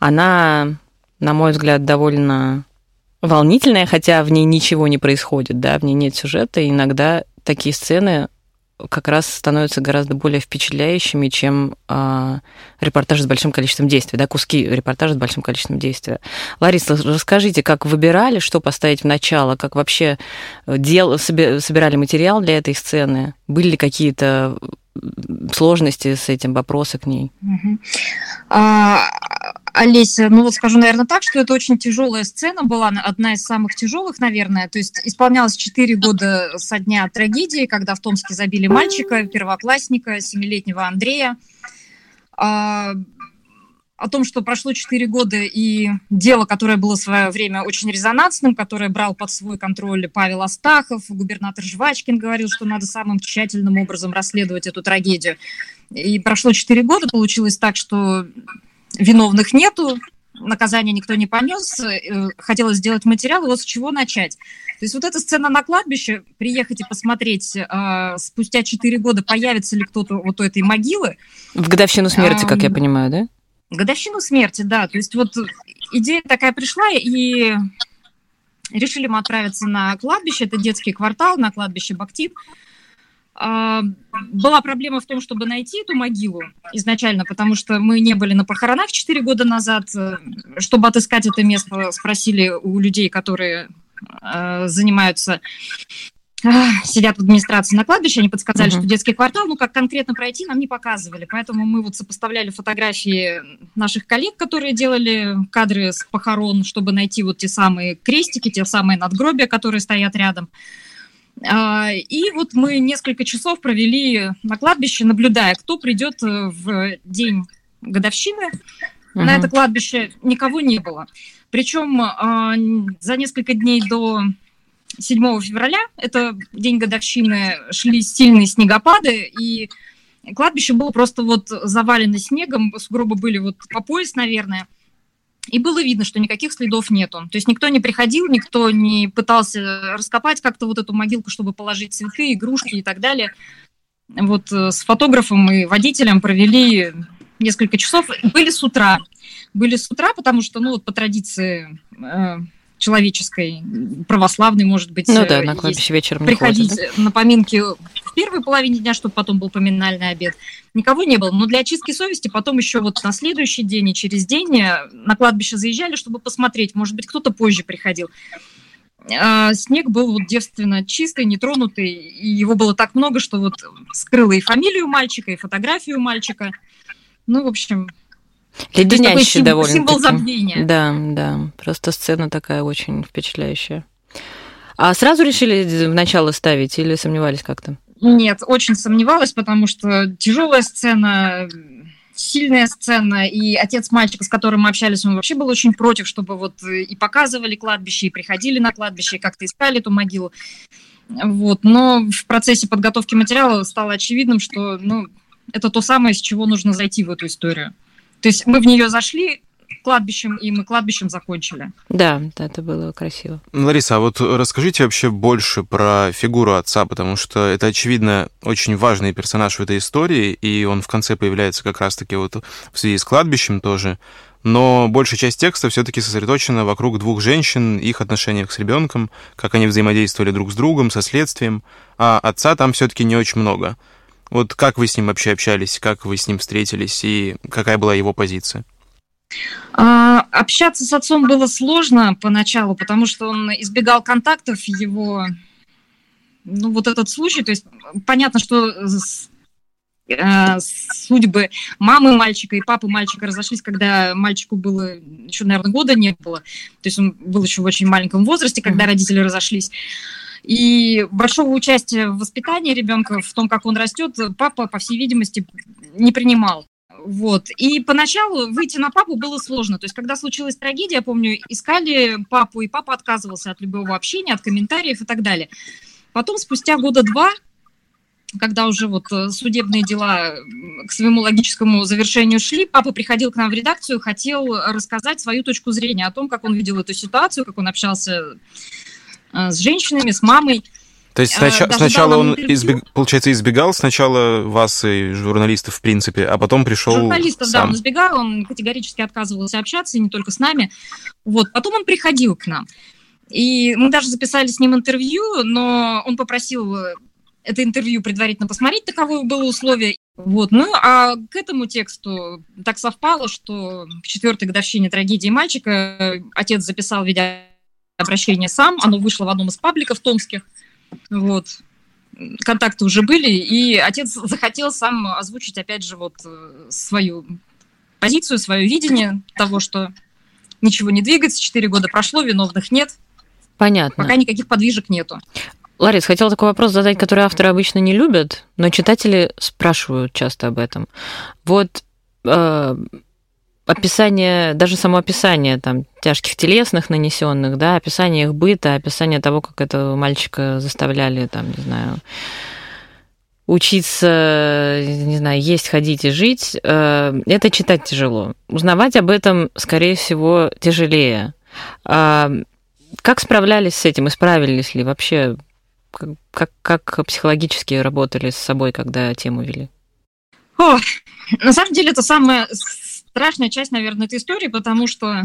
она, на мой взгляд, довольно волнительная, хотя в ней ничего не происходит, да, в ней нет сюжета, и иногда такие сцены как раз становятся гораздо более впечатляющими, чем репортаж с большим количеством действий, да, куски репортажа с большим количеством действия. Лариса, расскажите, как выбирали, что поставить в начало, как вообще собирали материал для этой сцены, были ли какие-то сложности с этим, вопросы к ней? Олеся, ну вот скажу, наверное, так, что это очень тяжелая сцена была, одна из самых тяжелых, наверное, то есть исполнялось 4 года со дня трагедии, когда в Томске забили мальчика, первоклассника, 7-летнего Андрея. О том, что прошло 4 года, и дело, которое было в свое время очень резонансным, которое брал под свой контроль Павел Астахов, губернатор Жвачкин говорил, что надо самым тщательным образом расследовать эту трагедию. И прошло 4 года, получилось так, что... Виновных нету, наказания никто не понес, хотелось сделать материал, и вот с чего начать. То есть вот эта сцена на кладбище, приехать и посмотреть, спустя 4 года появится ли кто-то вот у этой могилы. В годовщину смерти, как я понимаю, да? Годовщину смерти, да. То есть вот идея такая пришла, и решили мы отправиться на кладбище, это детский квартал, на кладбище Бактив. Была проблема в том, чтобы найти эту могилу изначально, потому что мы не были на похоронах 4 года назад. Чтобы отыскать это место, спросили у людей, которые занимаются, сидят в администрации на кладбище, они подсказали, что детский квартал, ну как конкретно пройти, нам не показывали. Поэтому мы вот сопоставляли фотографии наших коллег, которые делали кадры с похорон, чтобы найти вот те самые крестики, те самые надгробия, которые стоят рядом. И вот мы несколько часов провели на кладбище, наблюдая, кто придет в день годовщины. На это кладбище никого не было. Причем за несколько дней до 7 февраля, это день годовщины, шли сильные снегопады, и кладбище было просто вот завалено снегом, сугробы были вот по пояс, наверное. И было видно, что никаких следов нету. То есть никто не приходил, никто не пытался раскопать как-то вот эту могилку, чтобы положить цветы, игрушки и так далее. Вот с фотографом и водителем провели несколько часов. Были с утра, потому что, ну, вот по традиции человеческой, православной, может быть, ну да, на кладбище вечером приходить на поминки в первой половине дня, чтобы потом был поминальный обед. Никого не было. Но для очистки совести потом еще вот на следующий день и через день на кладбище заезжали, чтобы посмотреть. Может быть, кто-то позже приходил. Снег был вот девственно чистый, нетронутый, и его было так много, что вот скрыло и фамилию мальчика, и фотографию мальчика. Ну, в общем... Леденящий довольно-таки. Символ забвения. Да, да. Просто сцена такая очень впечатляющая. А сразу решили в начало ставить или сомневались как-то? Нет, очень сомневалась, потому что тяжелая сцена... Сильная сцена, и отец мальчика, с которым мы общались, он вообще был очень против, чтобы вот и показывали кладбище, и приходили на кладбище, и как-то искали эту могилу. Вот. Но в процессе подготовки материала стало очевидным, что, ну, это то самое, с чего нужно зайти в эту историю. То есть мы в нее зашли кладбищем, и мы кладбищем закончили. Да, это было красиво. Лариса, а вот расскажите вообще больше про фигуру отца, потому что это, очевидно, очень важный персонаж в этой истории, и он в конце появляется как раз-таки вот в связи с кладбищем тоже, но большая часть текста все-таки сосредоточена вокруг двух женщин, их отношениях с ребенком, как они взаимодействовали друг с другом, со следствием, а отца там все-таки не очень много. Вот как вы с ним вообще общались, как вы с ним встретились, и какая была его позиция? Общаться с отцом было сложно поначалу, потому что он избегал контактов, его, ну, вот этот случай, то есть понятно, что судьбы мамы мальчика и папы мальчика разошлись, когда мальчику было еще, наверное, года не было, то есть он был еще в очень маленьком возрасте, когда родители разошлись. И большого участия в воспитании ребенка, в том, как он растет, папа, по всей видимости, не принимал. Вот. И поначалу выйти на папу было сложно. То есть, когда случилась трагедия, я помню, искали папу, и папа отказывался от любого общения, от комментариев и так далее. Потом, спустя года два, когда уже вот судебные дела к своему логическому завершению шли, папа приходил к нам в редакцию, хотел рассказать свою точку зрения о том, как он видел эту ситуацию, как он общался с женщинами, с мамой. То есть сначала он, получается, избегал сначала вас и журналистов, в принципе, а потом пришел журналистов, сам. Да, он избегал, он категорически отказывался общаться, и не только с нами. Вот. Потом он приходил к нам. И мы даже записали с ним интервью, но он попросил это интервью предварительно посмотреть, таково было условие. Вот. Ну, а к этому тексту так совпало, что к 4-й годовщине трагедии мальчика отец записал видеообращение сам, оно вышло в одном из пабликов томских. Вот. Контакты уже были, и отец захотел сам озвучить, опять же, вот свою позицию, свое видение того, что ничего не двигается, 4 года прошло, виновных нет. Понятно. Пока никаких подвижек нету. Ларис, хотела такой вопрос задать, который авторы обычно не любят, но читатели спрашивают часто об этом. Вот... описание, даже само описание там, тяжких телесных нанесенных, да, описание их быта, описание того, как этого мальчика заставляли, там, не знаю, учиться, не знаю, есть, ходить и жить, это читать тяжело. Узнавать об этом, скорее всего, тяжелее. Как справлялись с этим? И справились ли вообще? Как психологически работали с собой, когда тему вели? На самом деле, это самое... страшная часть, наверное, этой истории, потому что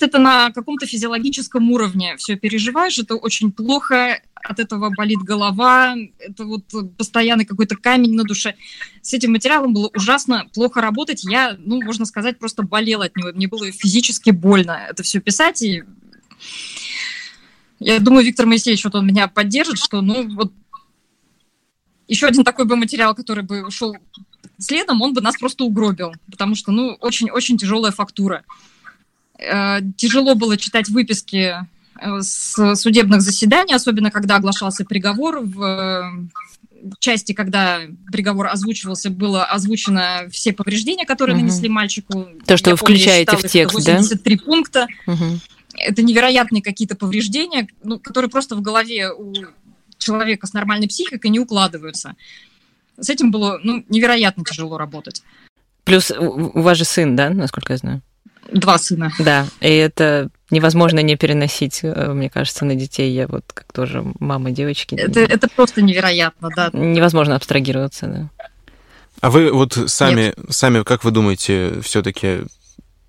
это на каком-то физиологическом уровне все переживаешь, это очень плохо, от этого болит голова, это вот постоянный какой-то камень на душе. С этим материалом было ужасно плохо работать, я, ну, можно сказать, просто болела от него, мне было физически больно это все писать, и я думаю, Виктор Моисеевич, вот он меня поддержит, что, ну, вот еще один такой бы материал, который бы ушел следом, он бы нас просто угробил, потому что, ну, очень-очень тяжелая фактура. Тяжело было читать выписки с судебных заседаний, особенно когда оглашался приговор. В части, когда приговор озвучивался, было озвучено все повреждения, которые нанесли мальчику. То, что я, вы помню, включаете в текст, 183 да? пункта. Это невероятные какие-то повреждения, ну, которые просто в голове у человека с нормальной психикой не укладываются. С этим было, ну, невероятно тяжело работать. Плюс у вас же сын, да, насколько я знаю? Два сына. Да, и это невозможно не переносить, мне кажется, на детей. Я вот как тоже мама девочки. Это просто невероятно, да. Невозможно абстрагироваться, да. А вы вот сами, как вы думаете, все-таки,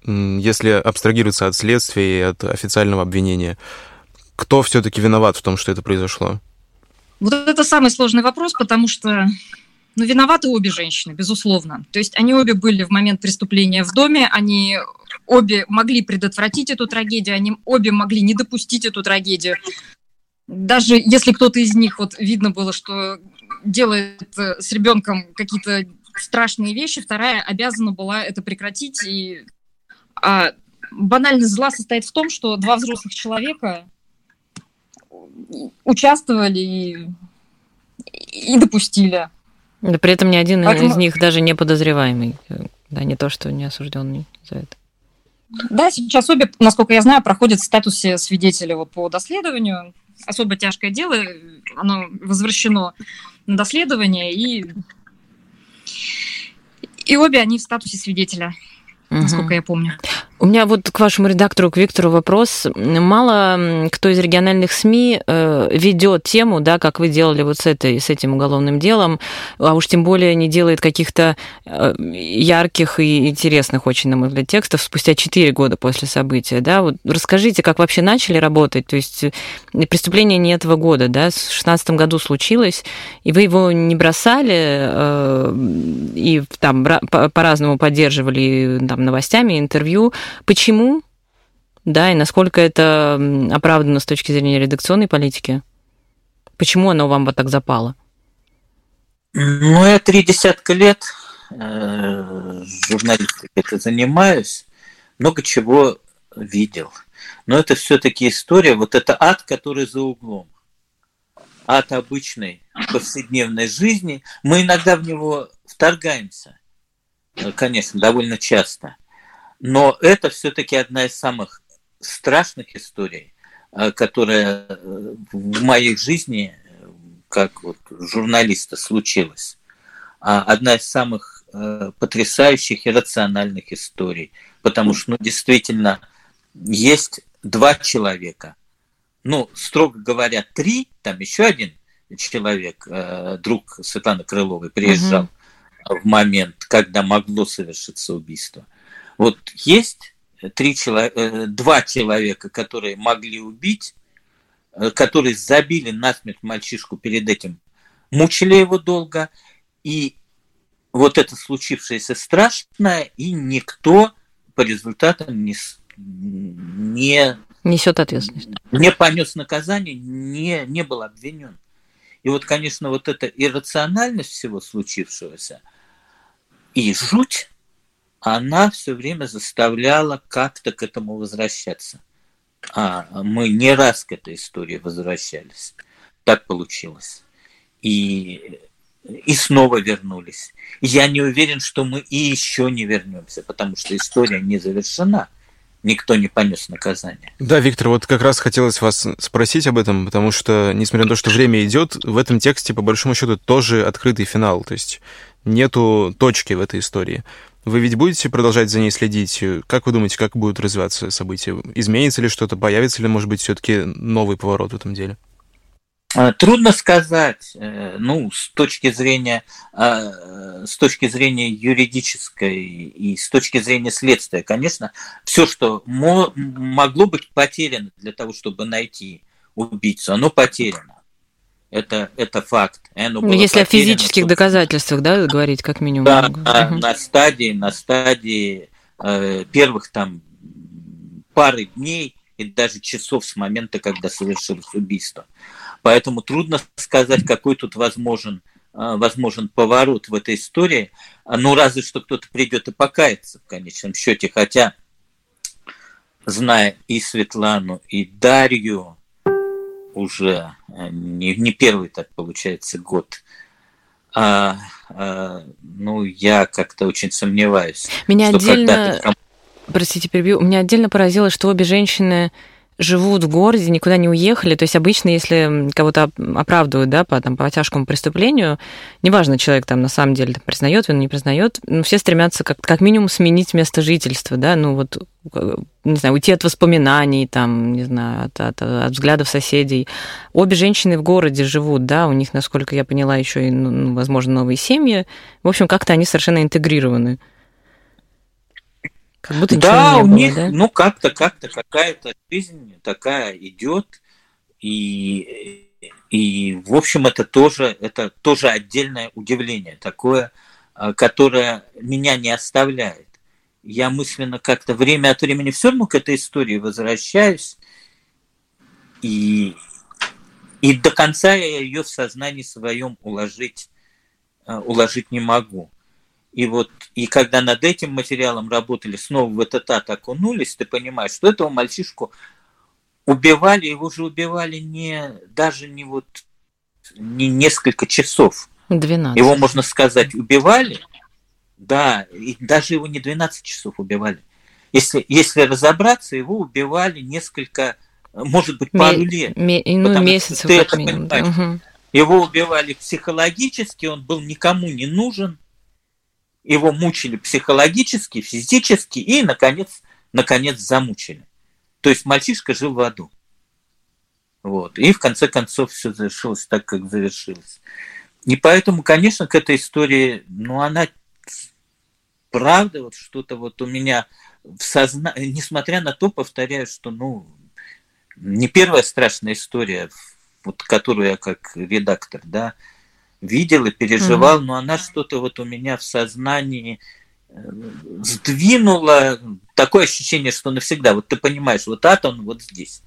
если абстрагироваться от следствия и от официального обвинения, кто все-таки виноват в том, что это произошло? Вот это самый сложный вопрос, потому что, виноваты обе женщины, безусловно. То есть они обе были в момент преступления в доме, они обе могли предотвратить эту трагедию, они обе могли не допустить эту трагедию. Даже если кто-то из них, видно было, что делает с ребенком какие-то страшные вещи, вторая обязана была это прекратить. И банальность зла состоит в том, что два взрослых человека участвовали и допустили. Да при этом ни один из них даже не подозреваемый, да, не то, что не осужденный за это. Да, сейчас обе, насколько я знаю, проходят в статусе свидетеля по доследованию. Особо тяжкое дело, оно возвращено на доследование, и обе они в статусе свидетеля. Насколько я помню. У меня к вашему редактору, к Виктору вопрос. Мало кто из региональных СМИ ведет тему, да, как вы делали с этим уголовным делом, а уж тем более не делает каких-то ярких и интересных очень, на мой взгляд, текстов спустя 4 года после события. Да? Расскажите, как вообще начали работать? То есть преступление не этого года, да, в 2016 году случилось, и вы его не бросали, и там по-разному поддерживали новостями, интервью. Почему? Да, и насколько это оправдано с точки зрения редакционной политики? Почему оно вам так запало? Я 30 лет журналистикой это занимаюсь, много чего видел. Но это все-таки история, это ад, который за углом. Ад обычной повседневной жизни. Мы иногда в него вторгаемся. Конечно, довольно часто. Но это все-таки одна из самых страшных историй, которая в моей жизни, как журналиста, случилась. Одна из самых потрясающих и рациональных историй. Потому что, действительно, есть два человека. Строго говоря, три. Там еще один человек, друг Светланы Крыловой, приезжал. В момент, когда могло совершиться убийство. Есть два человека, которые могли убить, которые забили насмерть мальчишку перед этим, мучили его долго, и это случившееся страшное, и никто по результатам не несет ответственность, не понес наказание, не был обвинен. И конечно, эта иррациональность всего случившегося и жуть, она все время заставляла как-то к этому возвращаться. А мы не раз к этой истории возвращались. Так получилось. И снова вернулись. Я не уверен, что мы и еще не вернемся, потому что история не завершена. Никто не понес наказание. Да, Виктор, как раз хотелось вас спросить об этом, потому что, несмотря на то, что время идет, в этом тексте, по большому счету, тоже открытый финал, то есть нету точки в этой истории. Вы ведь будете продолжать за ней следить? Как вы думаете, как будут развиваться события? Изменится ли что-то? Появится ли, может быть, все-таки новый поворот в этом деле? Трудно сказать. С точки зрения юридической и с точки зрения следствия, конечно, все, что могло быть потеряно для того, чтобы найти убийцу, оно потеряно. Это факт. Если о физических доказательствах, да, говорить как минимум. Да, на стадии первых пары дней и даже часов с момента, когда совершилось убийство. Поэтому трудно сказать, какой тут возможен поворот в этой истории. Разве что кто-то придет и покается в конечном счете. Хотя, зная и Светлану, и Дарью, уже не первый, так получается, год. Я как-то очень сомневаюсь. Меня отдельно поразило, что обе женщины живут в городе, никуда не уехали. То есть обычно, если кого-то оправдывают, да, по тяжкому преступлению, неважно, человек там на самом деле там, признает вину, не признает, ну, все стремятся как минимум сменить место жительства, да, ну вот, не знаю, уйти от воспоминаний, там, не знаю, от взглядов соседей. Обе женщины в городе живут, да, у них, насколько я поняла, еще и, ну, возможно, новые семьи. В общем, как-то они совершенно интегрированы. Как будто да, у них, да? Ну, как-то какая-то жизнь такая идет, и в общем, это тоже отдельное удивление такое, которое меня не оставляет. Я мысленно как-то время от времени все равно к этой истории возвращаюсь, и до конца я ее в сознании своем уложить не могу. И вот, и когда над этим материалом работали, снова в этот ад окунулись, ты понимаешь, что этого мальчишку убивали, его же убивали не несколько часов. 12. Его, можно сказать, убивали, да, и даже его не 12 часов убивали. Если разобраться, его убивали несколько, может быть, пару лет. Месяцев, ты это минимум, понимаешь. Да, угу. Его убивали психологически, он был никому не нужен. Его мучили психологически, физически и, наконец, замучили. То есть мальчишка жил в аду. Вот. И в конце концов все завершилось так, как завершилось. И поэтому, конечно, к этой истории, ну, она правда, вот что-то вот у меня в сознании, несмотря на то, повторяю, что, ну, не первая страшная история, вот, которую я как редактор, да, видел и переживал, но она что-то вот у меня в сознании сдвинула. Такое ощущение, что навсегда. Вот ты понимаешь, вот ад, он вот здесь.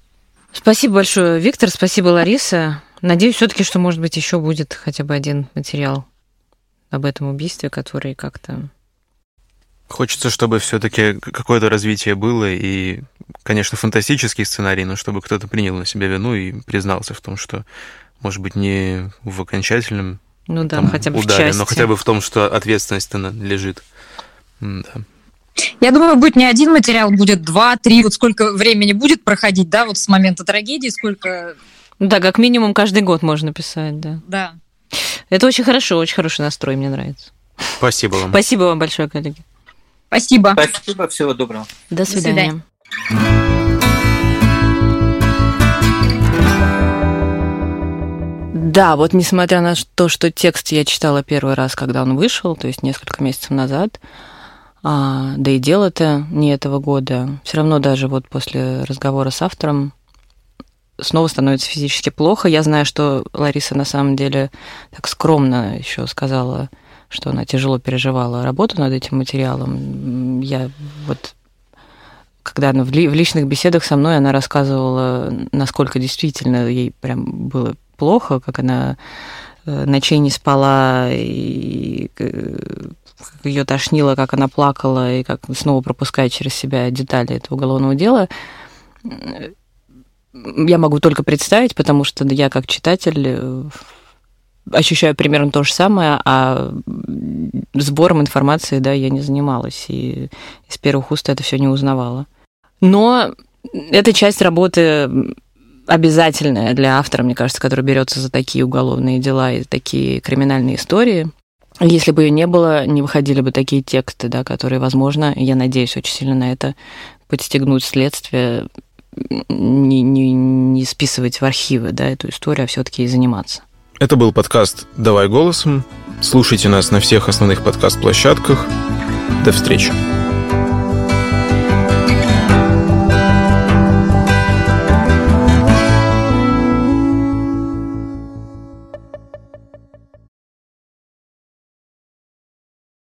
Спасибо большое, Виктор. Спасибо, Лариса. Надеюсь, все-таки, что, может быть, еще будет хотя бы один материал об этом убийстве, который как-то... Хочется, чтобы все-таки какое-то развитие было, и, конечно, фантастический сценарий, но чтобы кто-то принял на себя вину и признался в том, что, может быть, не в окончательном, ну да, там, хотя бы ударе, в части, но хотя бы в том, что ответственность-то лежит. Да. Я думаю, будет не один материал, будет 2-3, вот сколько времени будет проходить, да, вот с момента трагедии, сколько... Да, как минимум каждый год можно писать, да. Да. Это очень хорошо, очень хороший настрой, мне нравится. Спасибо вам. Спасибо вам большое, коллеги. Спасибо. Спасибо, всего доброго. До свидания. До свидания. Да, вот несмотря на то, что текст я читала первый раз, когда он вышел, то есть несколько месяцев назад, да и дело-то не этого года, все равно даже вот после разговора с автором снова становится физически плохо. Я знаю, что Лариса на самом деле так скромно еще сказала, что она тяжело переживала работу над этим материалом. Я вот... Когда она в личных беседах со мной, она рассказывала, насколько действительно ей прям было плохо, как она ночей не спала, и как ее тошнило, как она плакала, и как снова пропускает через себя детали этого уголовного дела. Я могу только представить, потому что я как читатель ощущаю примерно то же самое, а сбором информации, да, я не занималась, и из первых уст это все не узнавала. Но эта часть работы обязательная для автора, мне кажется, который берется за такие уголовные дела и такие криминальные истории. Если бы ее не было, не выходили бы такие тексты, да, которые, возможно, я надеюсь очень сильно на это, подстегнуть следствие, не списывать в архивы, да, эту историю, а все-таки и заниматься. Это был подкаст «Давай голосом». Слушайте нас на всех основных подкаст-площадках. До встречи.